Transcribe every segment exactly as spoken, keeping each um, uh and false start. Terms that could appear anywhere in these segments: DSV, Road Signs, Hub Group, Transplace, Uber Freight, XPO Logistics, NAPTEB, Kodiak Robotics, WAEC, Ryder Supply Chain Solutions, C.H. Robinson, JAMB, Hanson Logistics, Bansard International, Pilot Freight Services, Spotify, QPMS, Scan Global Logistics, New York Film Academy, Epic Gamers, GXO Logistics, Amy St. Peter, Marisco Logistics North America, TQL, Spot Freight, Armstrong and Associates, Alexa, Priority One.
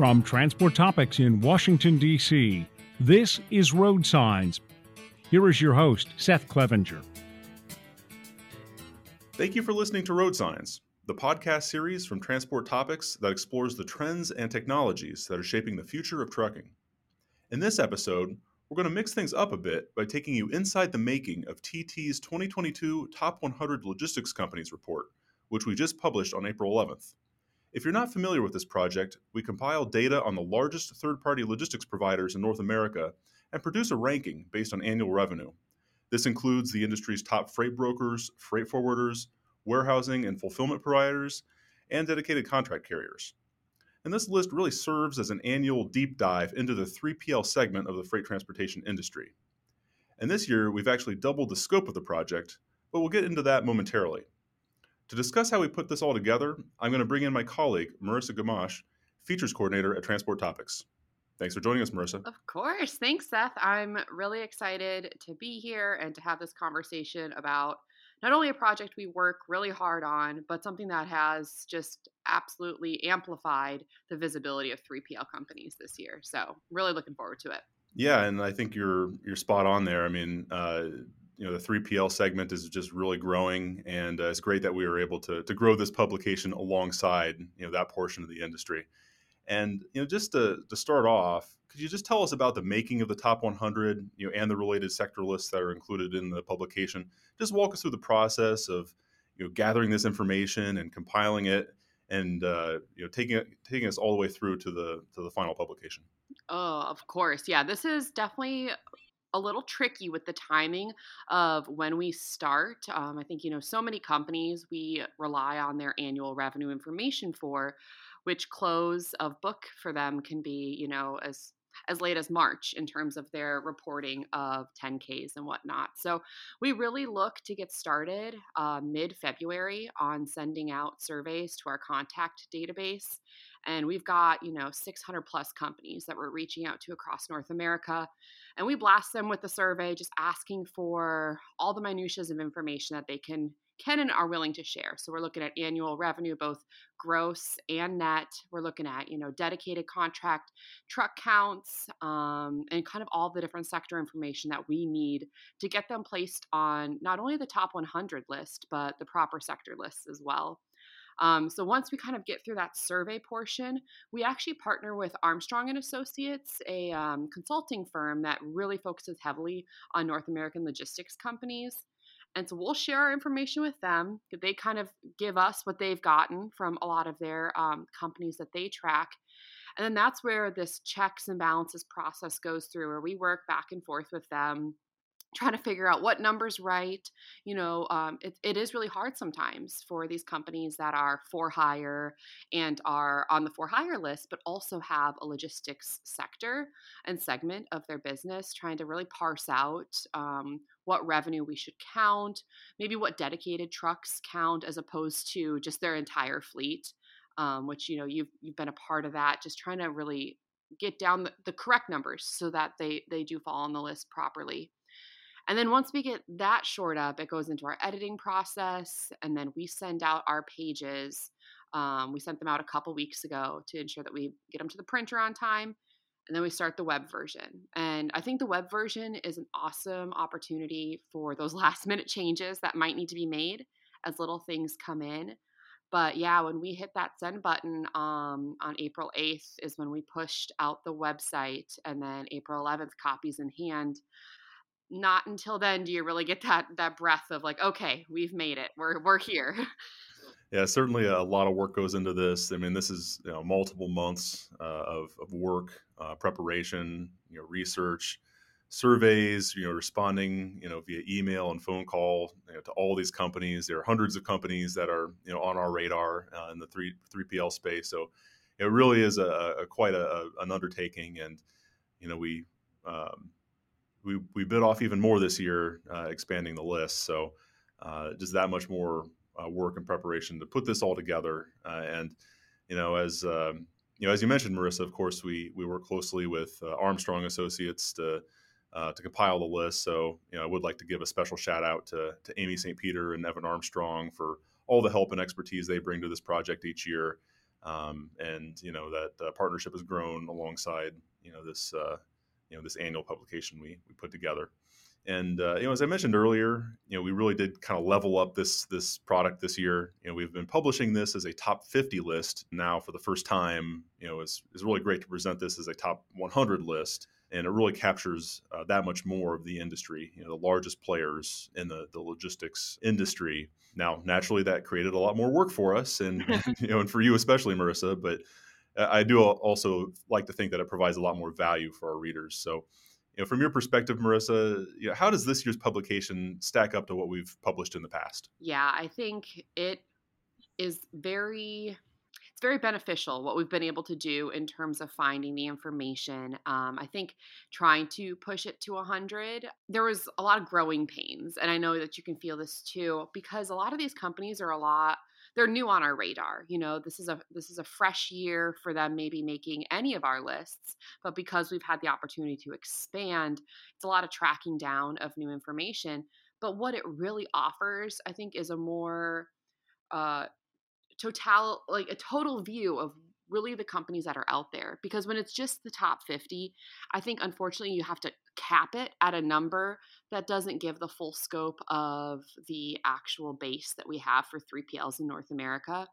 From Transport Topics in Washington, D C, this is Road Signs. Here is your host, Seth Clevenger. Thank you for listening to Road Signs, the podcast series from Transport Topics that explores the trends and technologies that are shaping the future of trucking. In this episode, we're going to mix things up a bit by taking you inside the making of T T's twenty twenty-two Top one hundred Logistics Companies report, which we just published on April eleventh. If you're not familiar with this project, we compile data on the largest third-party logistics providers in North America and produce a ranking based on annual revenue. This includes the industry's top freight brokers, freight forwarders, warehousing and fulfillment providers, and dedicated contract carriers. And this list really serves as an annual deep dive into the three P L segment of the freight transportation industry. And this year, we've actually doubled the scope of the project, but we'll get into that momentarily. To discuss how we put this all together, I'm going to bring in my colleague, Marissa Gamache, Features Coordinator at Transport Topics. Thanks for joining us, Marissa. Of course. Thanks, Seth. I'm really excited to be here and to have this conversation about not only a project we work really hard on, but something that has just absolutely amplified the visibility of three P L companies this year. So really looking forward to it. Yeah, and I think you're you're spot on there. I mean, uh, you know, the three P L segment is just really growing, and uh, it's great that we were able to to grow this publication alongside, you know, that portion of the industry. And, you know, just to to start off, could you just tell us about the making of the top one hundred, you know, and the related sector lists that are included in the publication? Just walk us through the process of, you know, gathering this information and compiling it, and uh, you know, taking it, taking us all the way through to the to the final publication. Oh, of course, yeah. This is definitely a little tricky with the timing of when we start. Um, I think, you know, so many companies we rely on their annual revenue information for, which close of book for them can be, you know, as as late as March in terms of their reporting of ten Ks and whatnot. So we really look to get started uh, mid-February on sending out surveys to our contact database. And we've got, you know, six hundred plus companies that we're reaching out to across North America. And we blast them with the survey, just asking for all the minutiae of information that they can can and are willing to share. So we're looking at annual revenue, both gross and net. We're looking at, you know, dedicated contract, truck counts, um, and kind of all the different sector information that we need to get them placed on not only the top one hundred list, but the proper sector lists as well. Um, so once we kind of get through that survey portion, we actually partner with Armstrong and Associates, a um, consulting firm that really focuses heavily on North American logistics companies. And so we'll share our information with them. They kind of give us what they've gotten from a lot of their um, companies that they track. And then that's where this checks and balances process goes through, where we work back and forth with them, trying to figure out what number's right. You know, um, it, it is really hard sometimes for these companies that are for hire and are on the for hire list, but also have a logistics sector and segment of their business, trying to really parse out um, what revenue we should count, maybe what dedicated trucks count as opposed to just their entire fleet, um, which, you know, you've you've been a part of that, just trying to really get down the, the correct numbers so that they they do fall on the list properly. And then once we get that shored up, it goes into our editing process, and then we send out our pages. Um, we sent them out a couple weeks ago to ensure that we get them to the printer on time, and then we start the web version. And I think the web version is an awesome opportunity for those last-minute changes that might need to be made as little things come in. But yeah, when we hit that send button um, on April eighth is when we pushed out the website, and then April eleventh copies in hand. Not until then do you really get that that breath of like, okay, we've made it. We're we're here. Yeah, certainly a lot of work goes into this. I mean, this is, you know, multiple months uh, of of work, uh, preparation, you know, research, surveys, you know, responding, you know, via email and phone call, you know, to all these companies. There are hundreds of companies that are, you know, on our radar uh, in the three three P L space. So it really is a, a quite a, a, an undertaking, and you know we. Um, We we bit off even more this year, uh, expanding the list. So uh, just that much more uh, work and preparation to put this all together. Uh, and you know, as um, you know, as you mentioned, Marissa, of course, we we work closely with uh, Armstrong Associates to uh, to compile the list. So you know, I would like to give a special shout out to to Amy Saint Peter and Evan Armstrong for all the help and expertise they bring to this project each year. Um, and, you know, that uh, partnership has grown alongside, you know, this, uh, you know, this annual publication we we put together. And, uh, you know, as I mentioned earlier, you know, we really did kind of level up this this product this year. You know, we've been publishing this as a top fifty list now for the first time. You know, it's, it's really great to present this as a top one hundred list. And it really captures uh, that much more of the industry, you know, the largest players in the, the logistics industry. Now, naturally, that created a lot more work for us and, you know, and for you especially, Marissa. But I do also like to think that it provides a lot more value for our readers. So, you know, from your perspective, Marissa, you know, how does this year's publication stack up to what we've published in the past? Yeah, I think it is very... very beneficial what we've been able to do in terms of finding the information. Um, I think trying to push it to one hundred, there was a lot of growing pains. And I know that you can feel this too, because a lot of these companies are a lot, they're new on our radar. You know, this is a, this is a fresh year for them maybe making any of our lists, but because we've had the opportunity to expand, it's a lot of tracking down of new information. But what it really offers, I think, is a more, uh, total, like a total view of really the companies that are out there. Because when it's just the top fifty, I think unfortunately you have to cap it at a number that doesn't give the full scope of the actual base that we have for three P Ls in North America.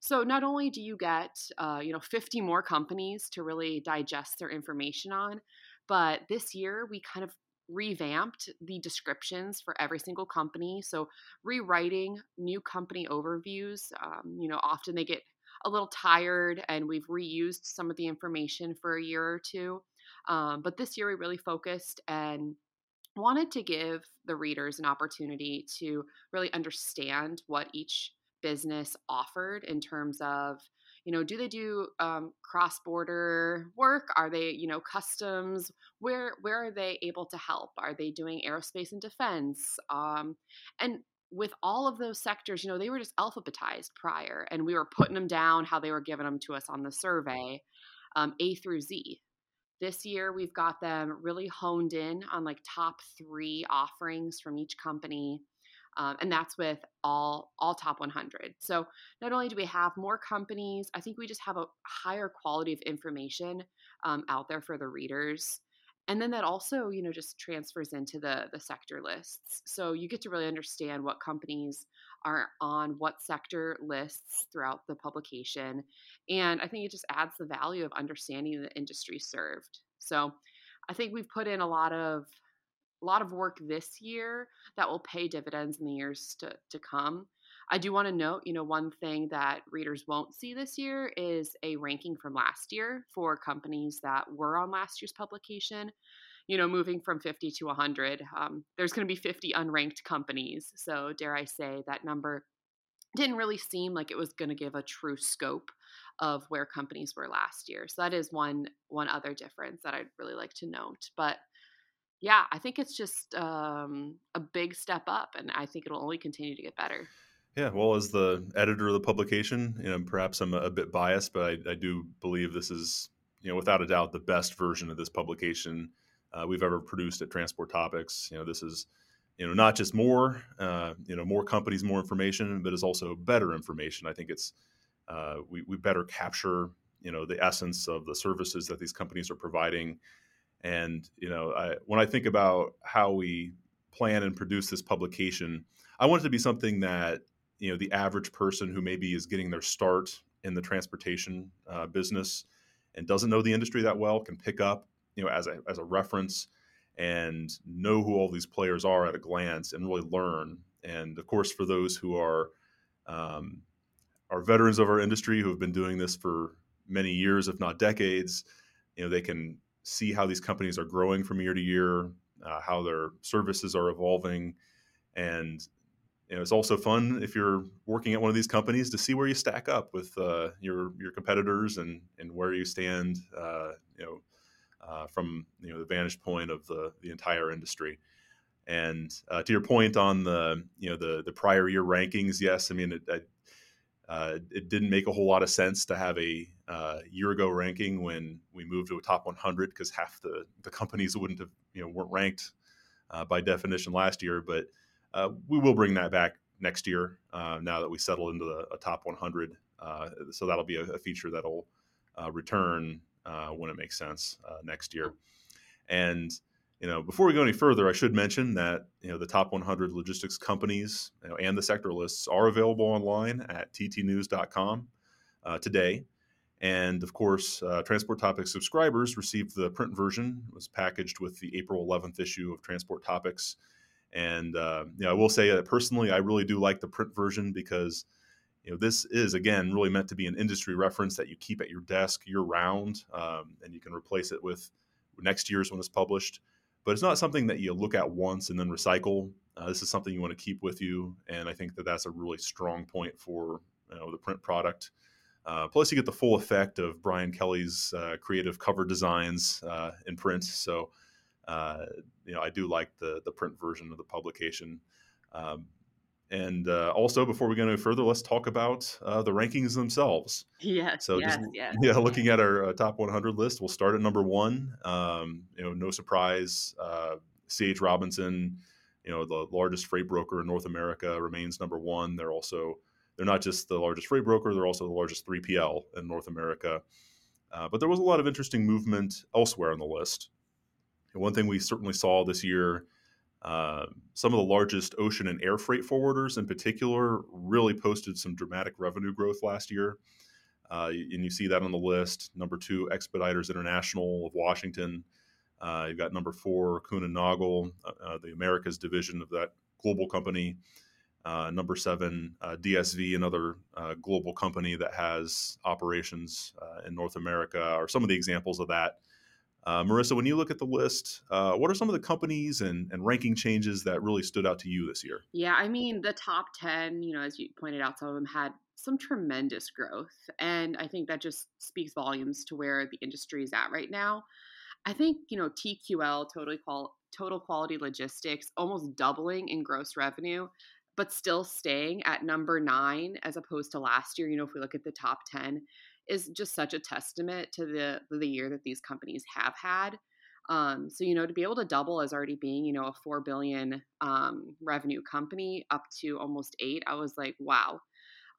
So not only do you get, uh, you know, fifty more companies to really digest their information on, but this year we kind of revamped the descriptions for every single company. So rewriting new company overviews, um, you know, often they get a little tired and we've reused some of the information for a year or two. Um, but this year we really focused and wanted to give the readers an opportunity to really understand what each business offered in terms of, you know, do they do um, cross-border work? Are they, you know, customs? Where where are they able to help? Are they doing aerospace and defense? Um, and with all of those sectors, you know, they were just alphabetized prior, and we were putting them down how they were giving them to us on the survey, um, A through Z. This year, we've got them really honed in on like top three offerings from each company. Um, and that's with all all top one hundred. So not only do we have more companies, I think we just have a higher quality of information um, out there for the readers. And then that also, you know, just transfers into the, the sector lists. So you get to really understand what companies are on what sector lists throughout the publication. And I think it just adds the value of understanding the industry served. So I think we've put in a lot of A lot of work this year that will pay dividends in the years to, to come. I do want to note, you know, one thing that readers won't see this year is a ranking from last year for companies that were on last year's publication. You know, moving from fifty to one hundred, um, there's going to be fifty unranked companies. So dare I say that number didn't really seem like it was going to give a true scope of where companies were last year. So that is one one other difference that I'd really like to note. But yeah, I think it's just um, a big step up, and I think it'll only continue to get better. Yeah, well, as the editor of the publication, you know, perhaps I'm a bit biased, but I, I do believe this is, you know, without a doubt, the best version of this publication uh, we've ever produced at Transport Topics. You know, this is, you know, not just more, uh, you know, more companies, more information, but it's also better information. I think it's uh, we we better capture, you know, the essence of the services that these companies are providing. And, you know, I, when I think about how we plan and produce this publication, I want it to be something that, you know, the average person who maybe is getting their start in the transportation uh, business and doesn't know the industry that well can pick up, you know, as a as a reference and know who all these players are at a glance and really learn. And, of course, for those who are um, are veterans of our industry who have been doing this for many years, if not decades, you know, they can see how these companies are growing from year to year, uh, how their services are evolving. And, you know, it's also fun if you're working at one of these companies to see where you stack up with uh, your your competitors and and where you stand, uh, you know, uh, from, you know, the vantage point of the, the entire industry. And uh, to your point on the, you know, the, the prior year rankings, yes, I mean, it, I, Uh, it didn't make a whole lot of sense to have a uh, year ago ranking when we moved to a top one hundred because half the, the companies wouldn't have, you know, weren't ranked uh, by definition last year. But uh, we will bring that back next year uh, now that we settle into the, a top one hundred. Uh, so that'll be a, a feature that'll uh, return uh, when it makes sense uh, next year. And, you know, before we go any further, I should mention that, you know, the top one hundred logistics companies, you know, and the sector lists are available online at t t news dot com uh, today. And of course, uh, Transport Topics subscribers received the print version. It was packaged with the April eleventh issue of Transport Topics. And uh, you know, I will say that personally, I really do like the print version because, you know, this is, again, really meant to be an industry reference that you keep at your desk year round, um, and you can replace it with next year's when it's published. But it's not something that you look at once and then recycle. Uh, this is something you want to keep with you. And I think that that's a really strong point for, you know, the print product. Uh, plus, you get the full effect of Brian Kelly's uh, creative cover designs uh, in print. So, uh, you know, I do like the the print version of the publication. Um, and uh, also, before we go any further, let's talk about uh, the rankings themselves. Yeah. So, yes, just yes. yeah, looking at our uh, top one hundred list, we'll start at number one. Um, you know, no surprise, uh, C H. Robinson, you know, the largest freight broker in North America, remains number one. They're also They're not just the largest freight broker, they're also the largest three P L in North America. Uh, but there was a lot of interesting movement elsewhere on the list. And one thing we certainly saw this year, uh, some of the largest ocean and air freight forwarders in particular really posted some dramatic revenue growth last year. Uh, and you see that on the list. Number two, Expeditors International of Washington. Uh, you've got number four, Kuehne and Nagel, uh, the Americas division of that global company. Uh, number seven, uh, D S V, another uh, global company that has operations uh, in North America, are some of the examples of that. Uh, Marissa, when you look at the list, uh, what are some of the companies and, and ranking changes that really stood out to you this year? Yeah, I mean, the top ten, you know, as you pointed out, some of them had some tremendous growth. And I think that just speaks volumes to where the industry is at right now. I think, you know, T Q L, Total Qual- Total Quality Logistics, almost doubling in gross revenue, but still staying at number nine as opposed to last year. You know, if we look at the top ten, is just such a testament to the the year that these companies have had. Um, so, you know, to be able to double as already being, you know, a four billion dollars um, revenue company up to almost eight, I was like, wow.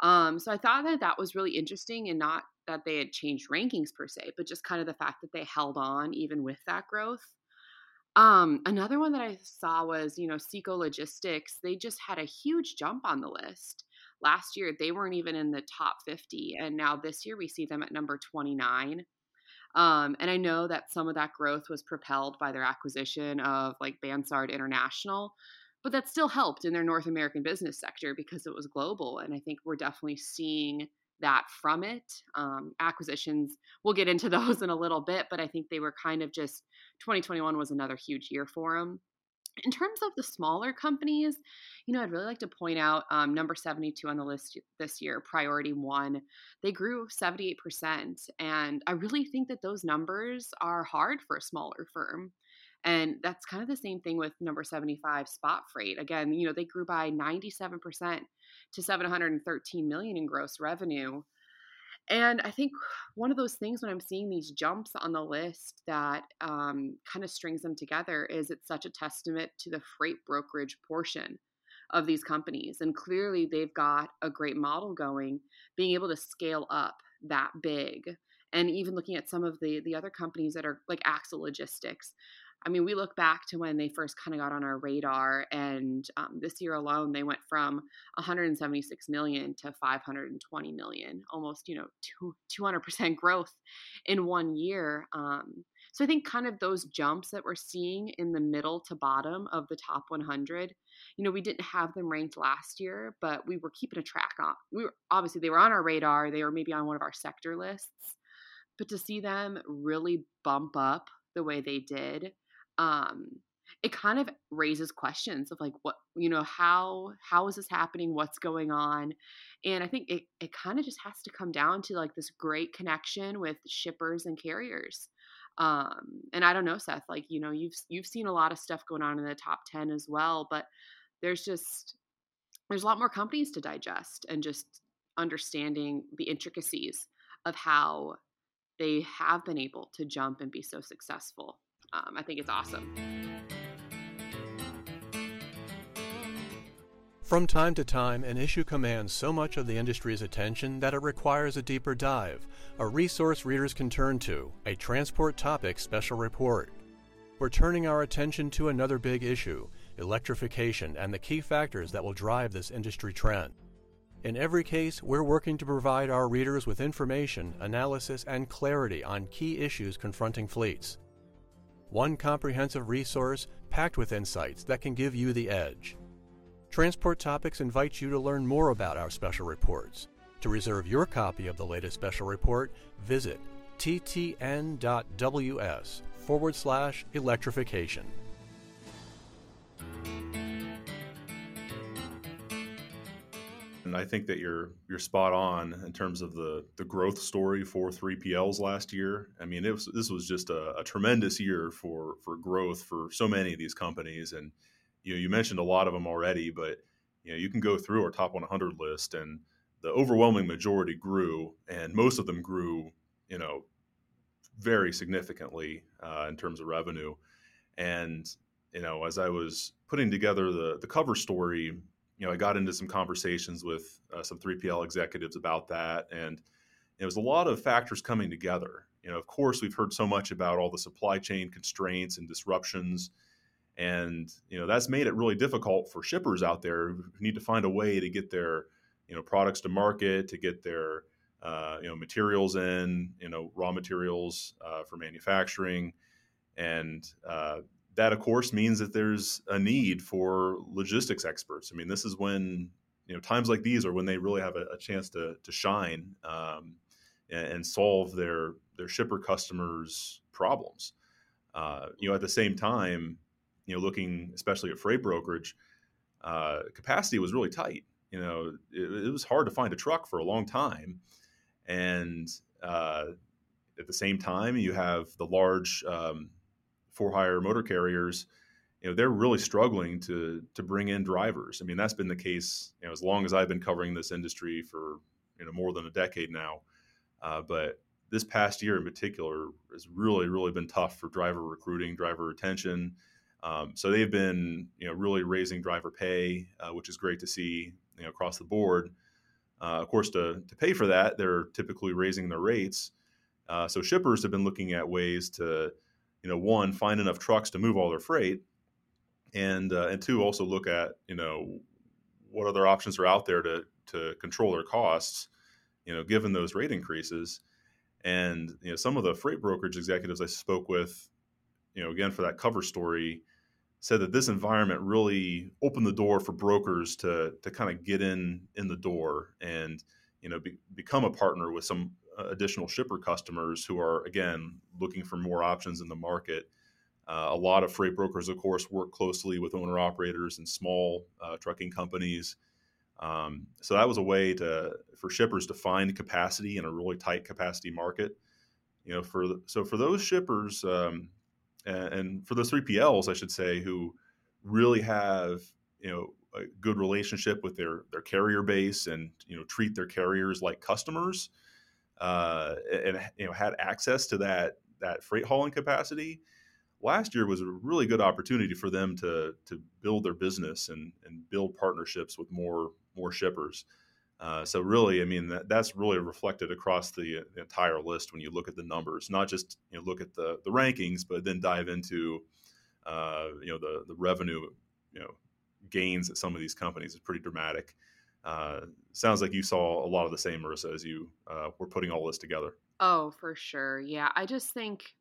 Um, so I thought that that was really interesting, and not that they had changed rankings per se, but just kind of the fact that they held on even with that growth. Um, another one that I saw was, you know, Seco Logistics. They just had a huge jump on the list. Last year, they weren't even in the top fifty. And now this year, we see them at number twenty-nine. Um, and I know that some of that growth was propelled by their acquisition of like Bansard International, but that still helped in their North American business sector because it was global. And I think we're definitely seeing that from it. Um, acquisitions, we'll get into those in a little bit, but I think they were kind of just, twenty twenty-one was another huge year for them. In terms of the smaller companies, you know, I'd really like to point out um, number seventy-two on the list this year, Priority One. They grew seventy-eight percent. And I really think that those numbers are hard for a smaller firm. And that's kind of the same thing with number seventy-five, Spot Freight. Again, you know, they grew by ninety-seven percent to seven hundred thirteen million dollars in gross revenue. And I think one of those things when I'm seeing these jumps on the list that um, kind of strings them together is it's such a testament to the freight brokerage portion of these companies. And clearly they've got a great model going, being able to scale up that big. And even looking at some of the, the other companies that are like Axel Logistics. I mean, we look back to when they first kind of got on our radar, and um, this year alone, they went from one hundred seventy-six million dollars to five hundred twenty million dollars, almost, you know, two, two hundred percent growth in one year. Um, so I think kind of those jumps that we're seeing in the middle to bottom of the top one hundred, you know, we didn't have them ranked last year, but we were keeping a track on. We were, obviously, they were on our radar. They were maybe on one of our sector lists, but to see them really bump up the way they did, Um, it kind of raises questions of like, what, you know, how, how is this happening? What's going on? And I think it, it kind of just has to come down to like this great connection with shippers and carriers. Um, and I don't know, Seth, like, you know, you've, you've seen a lot of stuff going on in the top ten as well, but there's just, there's a lot more companies to digest, and just understanding the intricacies of how they have been able to jump and be so successful. Um, I think it's awesome. From time to time, an issue commands so much of the industry's attention that it requires a deeper dive, a resource readers can turn to, a Transport Topics special report. We're turning our attention to another big issue, electrification and the key factors that will drive this industry trend. In every case, we're working to provide our readers with information, analysis, and clarity on key issues confronting fleets. One comprehensive resource packed with insights that can give you the edge. Transport Topics invites you to learn more about our special reports. To reserve your copy of the latest special report, visit ttn.ws forward slash electrification. And I think that you're you're spot on in terms of the, the growth story for three P Ls last year. I mean, it was, this was just a, a tremendous year for, for growth for so many of these companies. And you know, you mentioned a lot of them already, but you know, you can go through our top one hundred list, and the overwhelming majority grew, and most of them grew, you know, very significantly uh, in terms of revenue. And you know, as I was putting together the the cover story, you know, I got into some conversations with uh, some three P L executives about that, and it was a lot of factors coming together. You know, of course, we've heard so much about all the supply chain constraints and disruptions. And, you know, that's made it really difficult for shippers out there who need to find a way to get their, you know, products to market, to get their, uh, you know, materials in, you know, raw materials uh, for manufacturing. And uh, that, of course, means that there's a need for logistics experts. I mean, this is when, you know, times like these are when they really have a, a chance to to shine um, and, and solve their, their shipper customers' problems. Uh, you know, at the same time, you know, looking especially at freight brokerage, uh, capacity was really tight. You know, it, it was hard to find a truck for a long time. And uh, at the same time, you have the large um, for-hire motor carriers, you know, they're really struggling to to bring in drivers. I mean, that's been the case, you know, as long as I've been covering this industry for, you know, more than a decade now. Uh, but this past year in particular has really, really been tough for driver recruiting, driver retention. Um, so they've been, you know, really raising driver pay, uh, which is great to see, you know, across the board. Uh, of course, to to pay for that, they're typically raising their rates. Uh, so shippers have been looking at ways to, you know, one, find enough trucks to move all their freight, and uh, and two, also look at, you know, what other options are out there to to control their costs, you know, given those rate increases. And you know, some of the freight brokerage executives I spoke with, you know, again for that cover story, said that this environment really opened the door for brokers to to kind of get in in the door and, you know, be, become a partner with some additional shipper customers who are, again, looking for more options in the market. Uh, a lot of freight brokers, of course, work closely with owner operators and small uh, trucking companies. Um, so that was a way to for shippers to find capacity in a really tight capacity market. You know, for the, so for those shippers. Um, And for those three P Ls, I should say, who really have, you know, a good relationship with their, their carrier base and, you know, treat their carriers like customers, uh, and, you know, had access to that that freight hauling capacity, last year was a really good opportunity for them to to build their business and and build partnerships with more more shippers. Uh, so really, I mean, that, that's really reflected across the, the entire list when you look at the numbers, not just, you know, look at the, the rankings, but then dive into, uh, you know, the, the revenue, you know, gains at some of these companies is pretty dramatic. Uh, sounds like you saw a lot of the same, Marissa, as you uh, were putting all this together. Oh, for sure. Yeah. I just think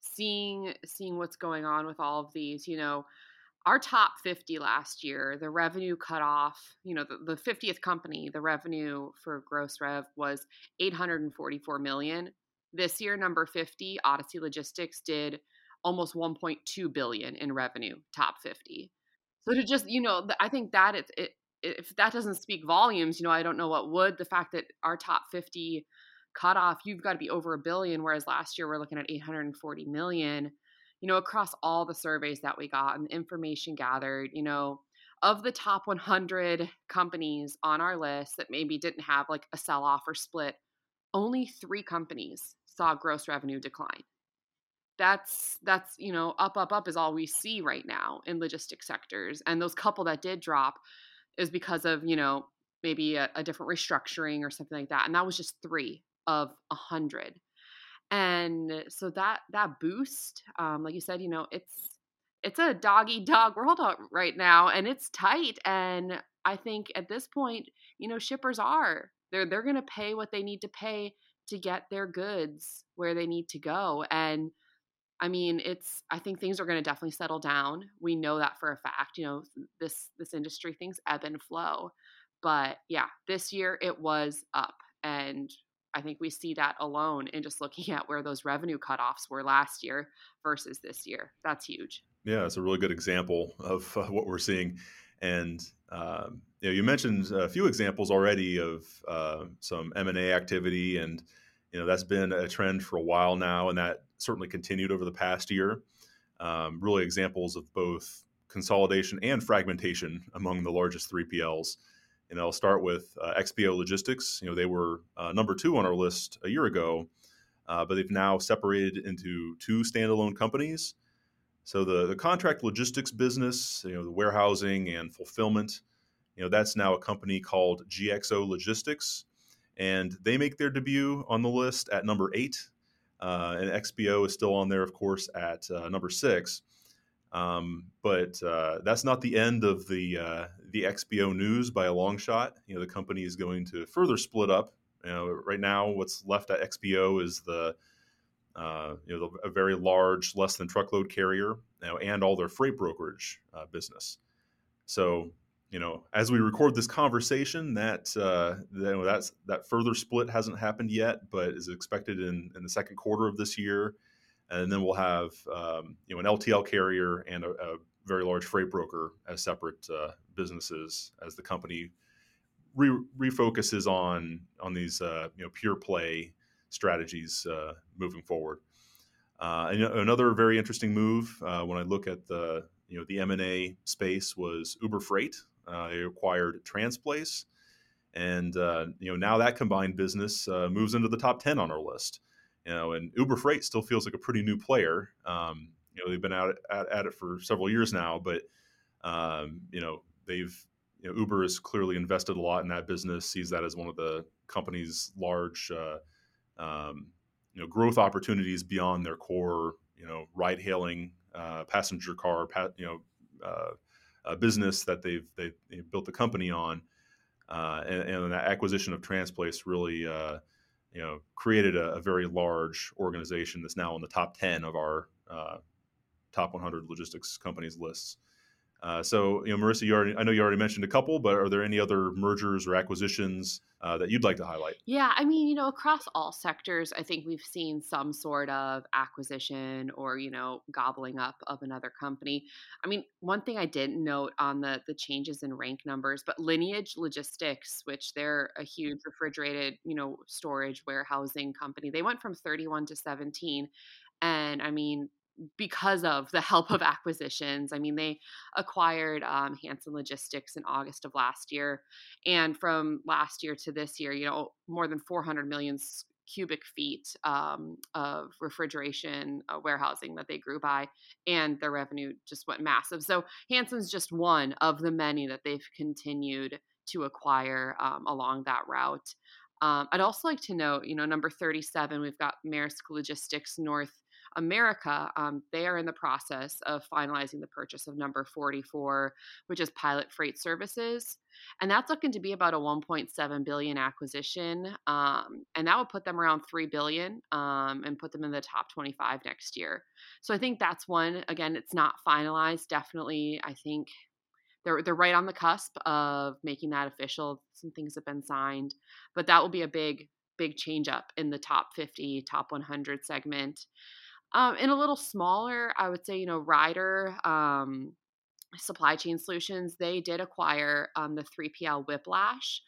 seeing, seeing what's going on with all of these, you know, our top fifty last year, the revenue cutoff, you know, the, the fiftieth company, the revenue for gross rev was eight hundred forty-four million dollars. This year, number fifty, Odyssey Logistics, did almost one point two billion dollars in revenue, top fifty. So to just, you know, I think that it, it, if that doesn't speak volumes, you know, I don't know what would. The fact that our top fifty cutoff, you've got to be over a billion, whereas last year we're looking at eight hundred forty million dollars. You know, across all the surveys that we got and the information gathered, you know, of the top one hundred companies on our list that maybe didn't have like a sell-off or split, only three companies saw gross revenue decline. That's, that's, you know, up, up, up is all we see right now in logistics sectors. And those couple that did drop, It was because of, you know, maybe a, a different restructuring or something like that. And that was just three of a hundred. And so that, that boost, um, like you said, you know, it's, it's a dog-eat-dog world right now, and it's tight. And I think at this point, you know, shippers are, they're, they're going to pay what they need to pay to get their goods where they need to go. And I mean, it's, I think things are going to definitely settle down. We know that for a fact, you know, this, this industry, things ebb and flow, but yeah, this year it was up. And I think we see that alone in just looking at where those revenue cutoffs were last year versus this year. That's huge. Yeah, it's a really good example of uh, what we're seeing. And uh, you know, you mentioned a few examples already of uh, some M and A activity, and you know, that's been a trend for a while now, and that certainly continued over the past year. Um, really examples of both consolidation and fragmentation among the largest three P Ls. And I'll start with uh, X P O Logistics. You know, they were uh, number two on our list a year ago, uh, but they've now separated into two standalone companies. So the, the contract logistics business, you know, the warehousing and fulfillment, you know, that's now a company called G X O Logistics, and they make their debut on the list at number eight. Uh, and X P O is still on there, of course, at uh, number six. Um, but uh, that's not the end of the uh, the X P O news by a long shot. You know, the company is going to further split up. You know, right now, what's left at X P O is the Uh, you know, a very large less than truckload carrier, you know, and all their freight brokerage uh, business. So, you know, as we record this conversation, that uh, you know, that's that further split hasn't happened yet, but is expected in, in the second quarter of this year. And then we'll have um, you know, an L T L carrier and a, a very large freight broker as separate uh, businesses as the company re- refocuses on on these uh, you know, pure play strategies uh, moving forward. Uh, and another very interesting move uh, when I look at the you know the M and A space was Uber Freight. Uh, they acquired Transplace, and uh, you know now that combined business uh, moves into the top ten on our list. You know, and Uber Freight still feels like a pretty new player. Um, you know, they've been out at, at it for several years now, but um, you know they've you know, Uber has clearly invested a lot in that business, sees that as one of the company's large Uh, Um, you know, growth opportunities beyond their core, you know, ride-hailing, uh, passenger car, pa- you know, uh, uh, business that they've they built the company on, uh, and, and that acquisition of Transplace really, uh, you know, created a, a very large organization that's now in the top ten of our uh, top one hundred logistics companies lists. Uh, so, you know, Marissa, you already, I know you already mentioned a couple, but are there any other mergers or acquisitions uh, that you'd like to highlight? Yeah, I mean, you know, across all sectors, I think we've seen some sort of acquisition or, you know, gobbling up of another company. I mean, one thing I didn't note on the the changes in rank numbers, but Lineage Logistics, which they're a huge refrigerated, you know, storage warehousing company, they went from thirty-one to seventeen. And I mean, because of the help of acquisitions. I mean, they acquired um, Hanson Logistics in August of last year. And from last year to this year, you know, more than four hundred million cubic feet um, of refrigeration uh, warehousing that they grew by, and their revenue just went massive. So Hanson's just one of the many that they've continued to acquire um, along that route. Um, I'd also like to note, you know, number thirty-seven, we've got Marisco Logistics North America. Um, they are in the process of finalizing the purchase of number forty-four, which is Pilot Freight Services. And that's looking to be about a one point seven billion dollars acquisition. Um, and that would put them around three billion dollars um, and put them in the top twenty-five next year. So I think that's one. Again, it's not finalized. Definitely, I think They're they're right on the cusp of making that official. Some things have been signed, but that will be a big, big change up in the top fifty, top one hundred segment. Um, and a little smaller, I would say, you know, Ryder um, Supply Chain Solutions, they did acquire um, the three P L Whiplash,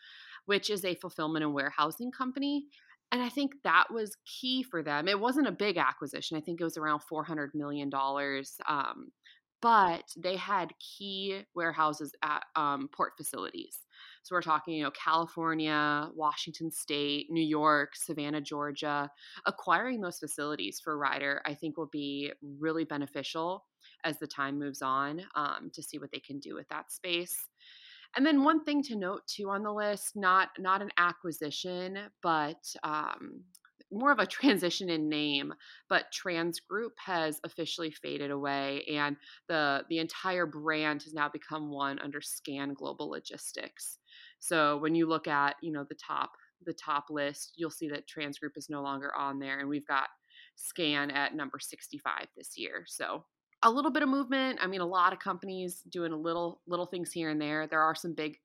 which is a fulfillment and warehousing company. And I think that was key for them. It wasn't a big acquisition. I think it was around four hundred million dollars. Um, but they had key warehouses at um, port facilities. So we're talking, you know, California, Washington State, New York, Savannah, Georgia. Acquiring those facilities for Ryder, I think, will be really beneficial as the time moves on um, to see what they can do with that space. And then one thing to note too on the list, not not an acquisition, but um, more of a transition in name, but Trans Group has officially faded away, and the the entire brand has now become one under Scan Global Logistics. So when you look at, you know, the top the top list, you'll see that Trans Group is no longer on there, and we've got Scan at number sixty-five this year. So a little bit of movement. I mean, a lot of companies doing a little little things here and there. There are some big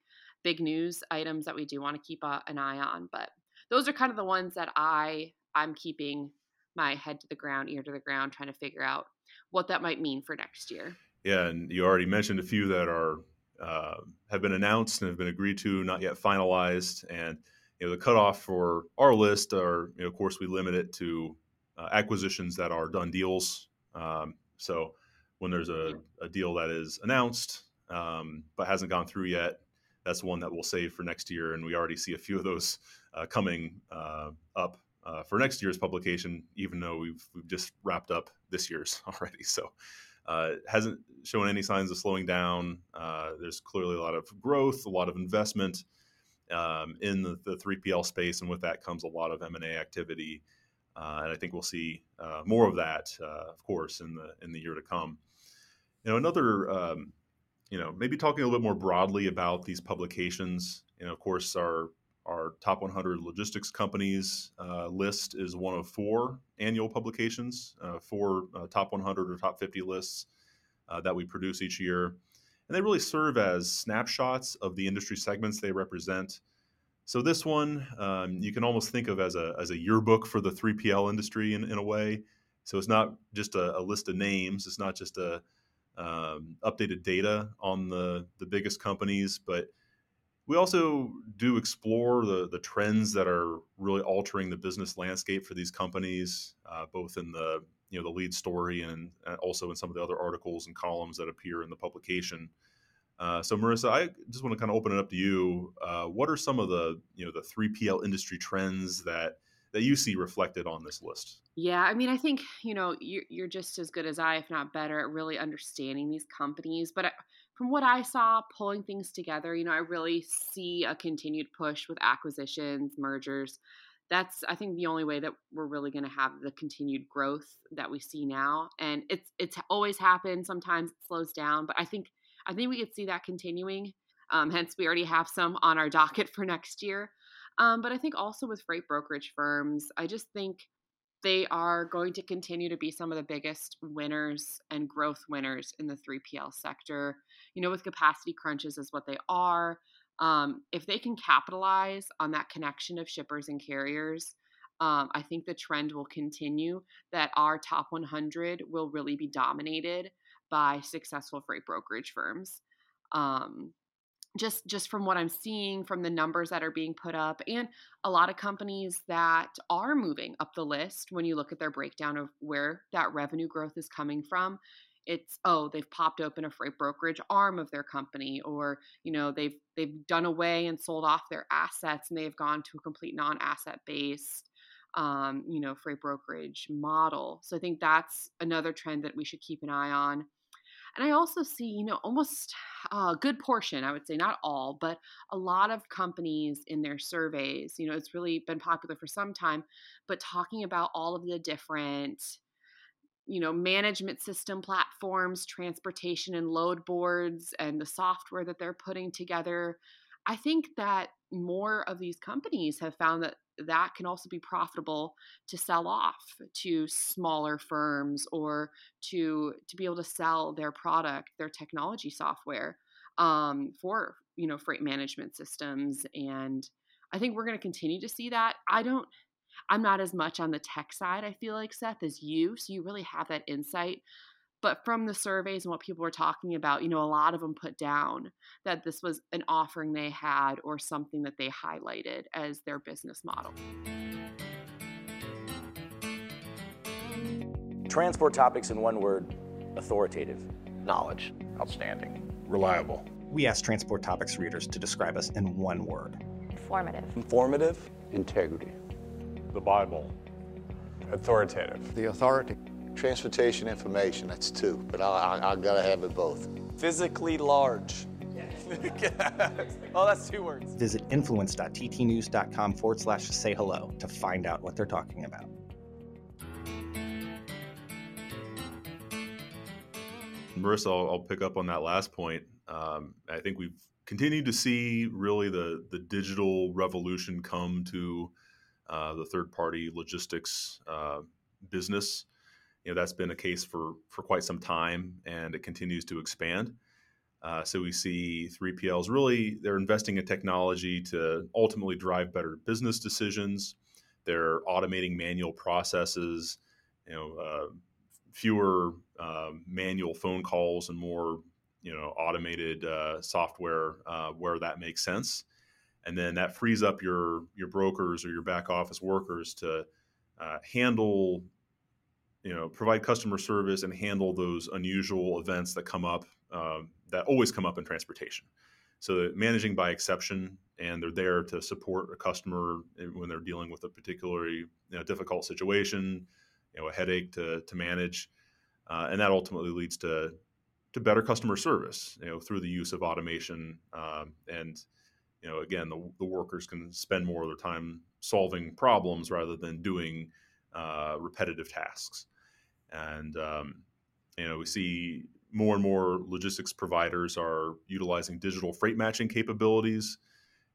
big news items that we do want to keep a, an eye on, but those are kind of the ones that I I'm keeping my head to the ground, ear to the ground, trying to figure out what that might mean for next year. Yeah, and you already mentioned a few that are uh, have been announced and have been agreed to, not yet finalized. And you know, the cutoff for our list are, you know, of course, we limit it to uh, acquisitions that are done deals. Um, so when there's a, a deal that is announced um, but hasn't gone through yet, that's one that we'll save for next year. And we already see a few of those uh, coming uh, up uh, for next year's publication, even though we've we've just wrapped up this year's already. So uh, it hasn't shown any signs of slowing down. Uh, there's clearly a lot of growth, a lot of investment um, in the, the three P L space. And with that comes a lot of M and A activity. Uh, and I think we'll see uh, more of that, uh, of course, in the in the year to come. You know, another um, you know, maybe talking a little bit more broadly about these publications. You know, of course, our our top one hundred logistics companies uh, list is one of four annual publications, uh, four uh, top one hundred or top fifty lists uh, that we produce each year. And they really serve as snapshots of the industry segments they represent. So this one, um, you can almost think of as a as a yearbook for the three P L industry in, in a way. So it's not just a, a list of names. It's not just a Um, updated data on the, the biggest companies, but we also do explore the, the trends that are really altering the business landscape for these companies, uh, both in the, you know, the lead story and also in some of the other articles and columns that appear in the publication. Uh, so Marissa, I just want to kind of open it up to you. Uh, what are some of the, you know, the three P L industry trends that that you see reflected on this list? Yeah, I mean, I think, you know, you're, you're just as good as I, if not better, at really understanding these companies. But I, from what I saw, pulling things together, you know, I really see a continued push with acquisitions, mergers. That's, I think, the only way that we're really going to have the continued growth that we see now. And it's it's always happened. Sometimes it slows down, but I think I think we could see that continuing. Um, hence, we already have some on our docket for next year. Um, but I think also with freight brokerage firms, I just think they are going to continue to be some of the biggest winners and growth winners in the three P L sector. You know, with capacity crunches is what they are. Um, if they can capitalize on that connection of shippers and carriers, um, I think the trend will continue that our top one hundred will really be dominated by successful freight brokerage firms. Um, Just just from what I'm seeing, from the numbers that are being put up, and a lot of companies that are moving up the list, when you look at their breakdown of where that revenue growth is coming from, it's, oh, they've popped open a freight brokerage arm of their company, or, you know, they've they've done away and sold off their assets, and they've gone to a complete non-asset based, um, you know, freight brokerage model. So I think that's another trend that we should keep an eye on. And I also see, you know, almost a good portion, I would say not all, but a lot of companies in their surveys, you know, it's really been popular for some time, but talking about all of the different, you know, management system platforms, transportation and load boards, and the software that they're putting together. I think that more of these companies have found that that can also be profitable to sell off to smaller firms, or to to be able to sell their product, their technology software um, for, you know, freight management systems. And I think we're going to continue to see that. I don't, I'm not as much on the tech side, I feel like, Seth, as you. So you really have that insight. But from the surveys and what people were talking about, you know, a lot of them put down that this was an offering they had or something that they highlighted as their business model. Transport Topics in one word: authoritative. Knowledge. Outstanding. Reliable. We asked Transport Topics readers to describe us in one word. Informative. Informative. Integrity. The Bible. Authoritative. The authority. Transportation information, that's two, but I, I, I've got to have it both. Physically large. Yes. Oh, that's two words. Visit influence.ttnews.com forward slash say hello to find out what they're talking about. Marissa, I'll, I'll pick up on that last point. Um, I think we've continued to see really the, the digital revolution come to uh, the third-party logistics uh, business. You know, that's been a case for, for quite some time, and it continues to expand. Uh, so we see three P Ls really, they're investing in technology to ultimately drive better business decisions. They're automating manual processes, you know, uh, fewer uh, manual phone calls and more, you know, automated uh, software uh, where that makes sense. And then that frees up your your brokers or your back office workers to uh, handle, you know, provide customer service and handle those unusual events that come up, uh, that always come up in transportation. So managing by exception, and they're there to support a customer when they're dealing with a particularly, you know, difficult situation, you know, a headache to to manage. Uh, and that ultimately leads to to better customer service, you know, through the use of automation. Um, and, you know, again, the, the workers can spend more of their time solving problems rather than doing uh, repetitive tasks. And, um, you know, we see more and more logistics providers are utilizing digital freight matching capabilities.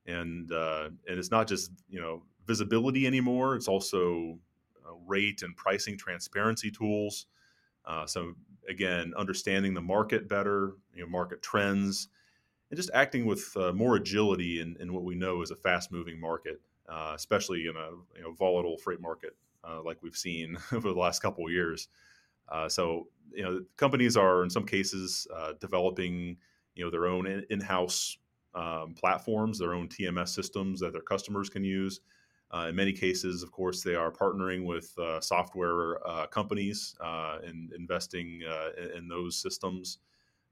And, uh, and it's not just, you know, visibility anymore. It's also uh, rate and pricing transparency tools. Uh, so again, understanding the market better, you know, market trends, and just acting with uh, more agility in, in what we know is a fast-moving market, uh, especially in a, you know, volatile freight market uh, like we've seen over the last couple of years. Uh, so, you know, companies are in some cases uh, developing, you know, their own in- in-house um, platforms, their own T M S systems that their customers can use. Uh, in many cases, of course, they are partnering with uh, software uh, companies uh, and investing uh, in, in those systems,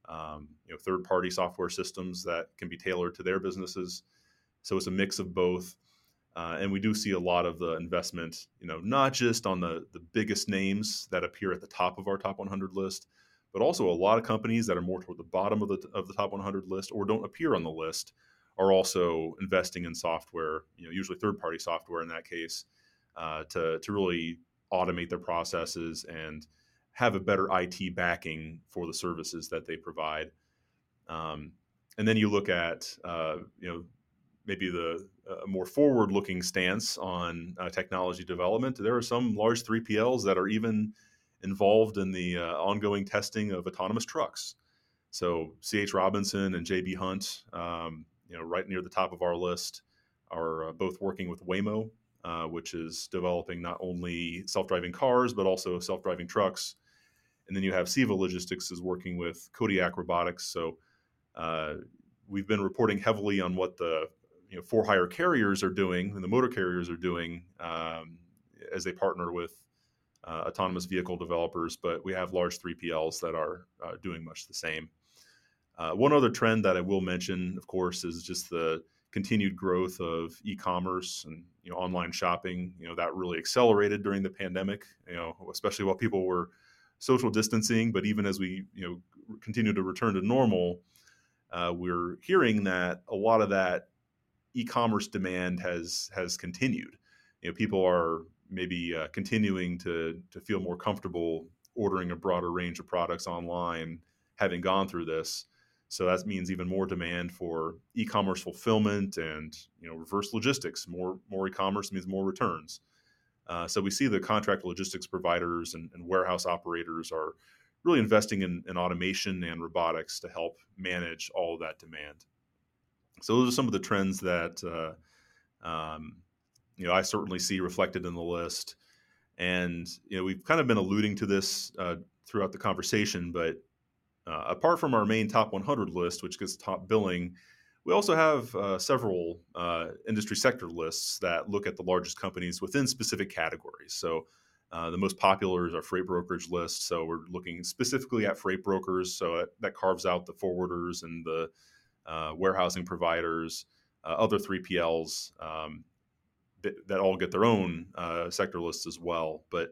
um, you know, third-party software systems that can be tailored to their businesses. So it's a mix of both. Uh, and we do see a lot of the investment, you know, not just on the, the biggest names that appear at the top of our top one hundred list, but also a lot of companies that are more toward the bottom of the of the top one hundred list or don't appear on the list are also investing in software, you know, usually third-party software in that case, uh, to to really automate their processes and have a better I T backing for the services that they provide. Um, and then you look at, uh, you know, maybe the uh, more forward-looking stance on uh, technology development. There are some large three P Ls that are even involved in the uh, ongoing testing of autonomous trucks. So C H. Robinson and J B. Hunt, um, you know, right near the top of our list, are uh, both working with Waymo, uh, which is developing not only self-driving cars, but also self-driving trucks. And then you have C E V A Logistics is working with Kodiak Robotics. So uh, we've been reporting heavily on what the, you know, for-hire carriers are doing and the motor carriers are doing um, as they partner with uh, autonomous vehicle developers. But we have large three P Ls that are uh, doing much the same. Uh, one other trend that I will mention, of course, is just the continued growth of e-commerce and, you know, online shopping. You know, that really accelerated during the pandemic, you know, especially while people were social distancing. But even as we, you know, continue to return to normal, uh, we're hearing that a lot of that e-commerce demand has has continued. You know, people are maybe uh, continuing to to feel more comfortable ordering a broader range of products online, having gone through this. So that means even more demand for e-commerce fulfillment and, you know, reverse logistics. More more e-commerce means more returns. Uh, so we see the contract logistics providers and, and warehouse operators are really investing in, in automation and robotics to help manage all of that demand. So those are some of the trends that uh, um, you know, I certainly see reflected in the list. And, you know, we've kind of been alluding to this uh, throughout the conversation, but Uh, apart from our main top one hundred list, which gets top billing, we also have uh, several uh, industry sector lists that look at the largest companies within specific categories. So uh, the most popular is our freight brokerage list. So we're looking specifically at freight brokers. So that, that carves out the forwarders and the uh, warehousing providers, uh, other three P Ls um, that, that all get their own uh, sector lists as well. But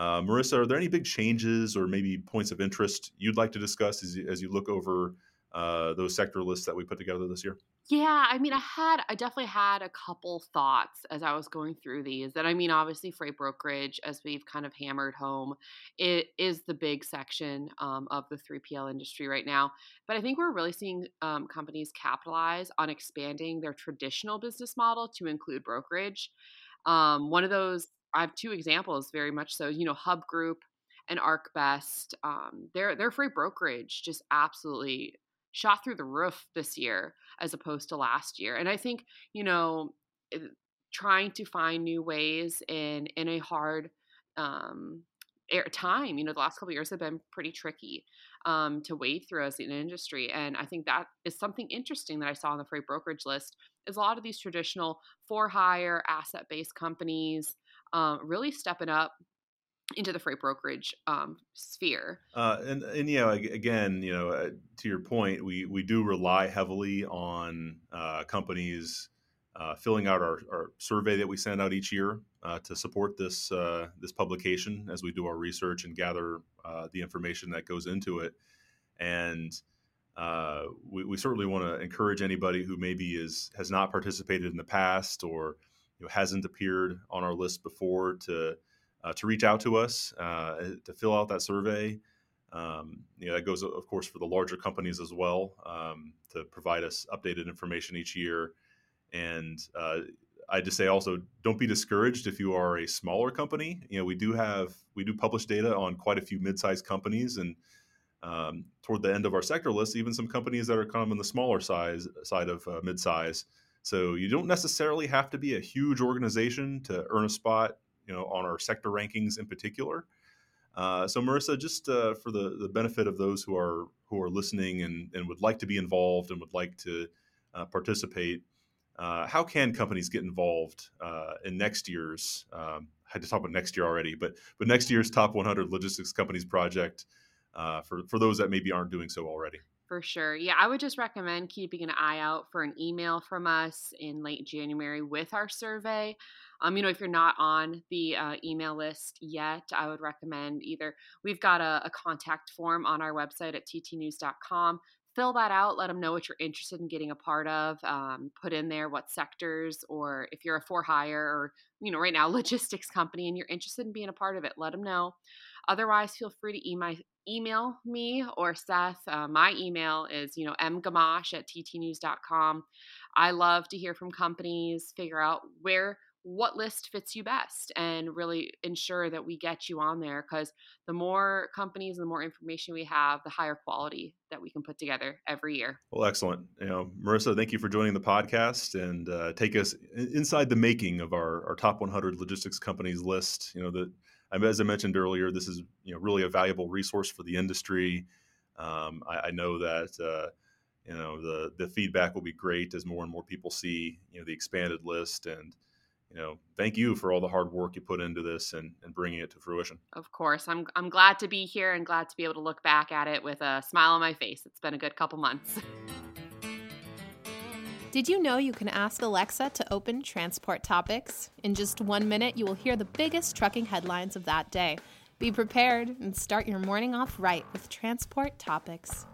Uh, Marissa, are there any big changes or maybe points of interest you'd like to discuss as you, as you look over uh, those sector lists that we put together this year? Yeah, I mean, I had, I definitely had a couple thoughts as I was going through these. And I mean, obviously, freight brokerage, as we've kind of hammered home, it is the big section um, of the three P L industry right now. But I think we're really seeing um, companies capitalize on expanding their traditional business model to include brokerage. Um, one of those, I have two examples, very much so. You know, Hub Group and ArcBest, um, their their freight brokerage just absolutely shot through the roof this year as opposed to last year. And I think, you know, trying to find new ways in in a hard um, time, you know, the last couple of years have been pretty tricky um, to wade through as an industry. And I think that is something interesting that I saw on the freight brokerage list is a lot of these traditional for-hire asset-based companies um, really stepping up into the freight brokerage um, sphere. Uh, and, and, you know, again, you know, uh, to your point, we, we do rely heavily on uh, companies uh, filling out our, our survey that we send out each year uh, to support this, uh, this publication as we do our research and gather uh, the information that goes into it. And uh, we, we certainly want to encourage anybody who maybe is, has not participated in the past or, you know, hasn't appeared on our list before to, Uh, to reach out to us, uh, to fill out that survey. Um, you know, that goes, of course, for the larger companies as well, um, to provide us updated information each year. And uh, I just say also, don't be discouraged if you are a smaller company. You know, we do have, we do publish data on quite a few mid-sized companies. And um, toward the end of our sector list, even some companies that are kind of on the smaller size side of uh, mid-size. So you don't necessarily have to be a huge organization to earn a spot, you know, on our sector rankings in particular. Uh, so Marissa, just uh, for the, the benefit of those who are who are listening and, and would like to be involved and would like to uh, participate, uh, how can companies get involved uh, in next year's, um, I had to talk about next year already, but but next year's Top one hundred Logistics Companies Project uh, for, for those that maybe aren't doing so already? For sure. Yeah, I would just recommend keeping an eye out for an email from us in late January with our survey. Um, you know, if you're not on the uh, email list yet, I would recommend either we've got a, a contact form on our website at t t news dot com. Fill that out. Let them know what you're interested in getting a part of. Um, put in there what sectors, or if you're a for hire or, you know, right now logistics company and you're interested in being a part of it, let them know. Otherwise, feel free to email, email me or Seth. Uh, my email is, you know, m gamache at t t news dot com. I love to hear from companies, figure out where, what list fits you best, and really ensure that we get you on there, because the more companies and the more information we have, the higher quality that we can put together every year. Well, excellent. You know, Marissa, thank you for joining the podcast and uh, take us inside the making of our, our Top one hundred Logistics Companies list. You know, the As I mentioned earlier, this is, you know, really a valuable resource for the industry. Um, I, I know that uh, you know the the feedback will be great as more and more people see, you know, the expanded list. And, you know, thank you for all the hard work you put into this and, and bringing it to fruition. Of course, I'm I'm glad to be here and glad to be able to look back at it with a smile on my face. It's been a good couple months. Did you know you can ask Alexa to open Transport Topics? In just one minute, you will hear the biggest trucking headlines of that day. Be prepared and start your morning off right with Transport Topics.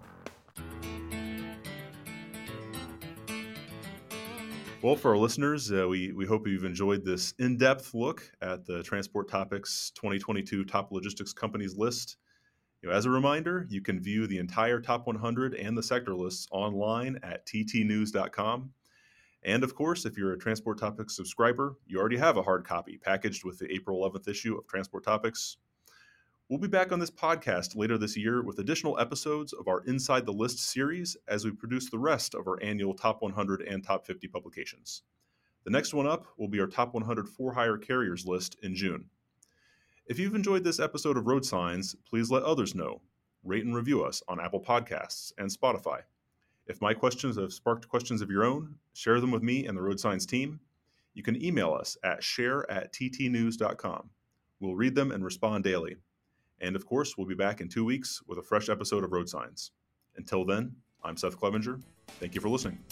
Well, for our listeners, uh, we, we hope you've enjoyed this in-depth look at the Transport Topics twenty twenty-two Top Logistics Companies list. You know, as a reminder, you can view the entire Top one hundred and the sector lists online at t t news dot com. And of course, if you're a Transport Topics subscriber, you already have a hard copy packaged with the April eleventh issue of Transport Topics. We'll be back on this podcast later this year with additional episodes of our Inside the List series as we produce the rest of our annual Top one hundred and Top fifty publications. The next one up will be our Top one hundred for-hire carriers list in June. If you've enjoyed this episode of Road Signs, please let others know. Rate and review us on Apple Podcasts and Spotify. If my questions have sparked questions of your own, share them with me and the Road Signs team. You can email us at share at t t news dot com. We'll read them and respond daily. And of course, we'll be back in two weeks with a fresh episode of Road Signs. Until then, I'm Seth Clevenger. Thank you for listening.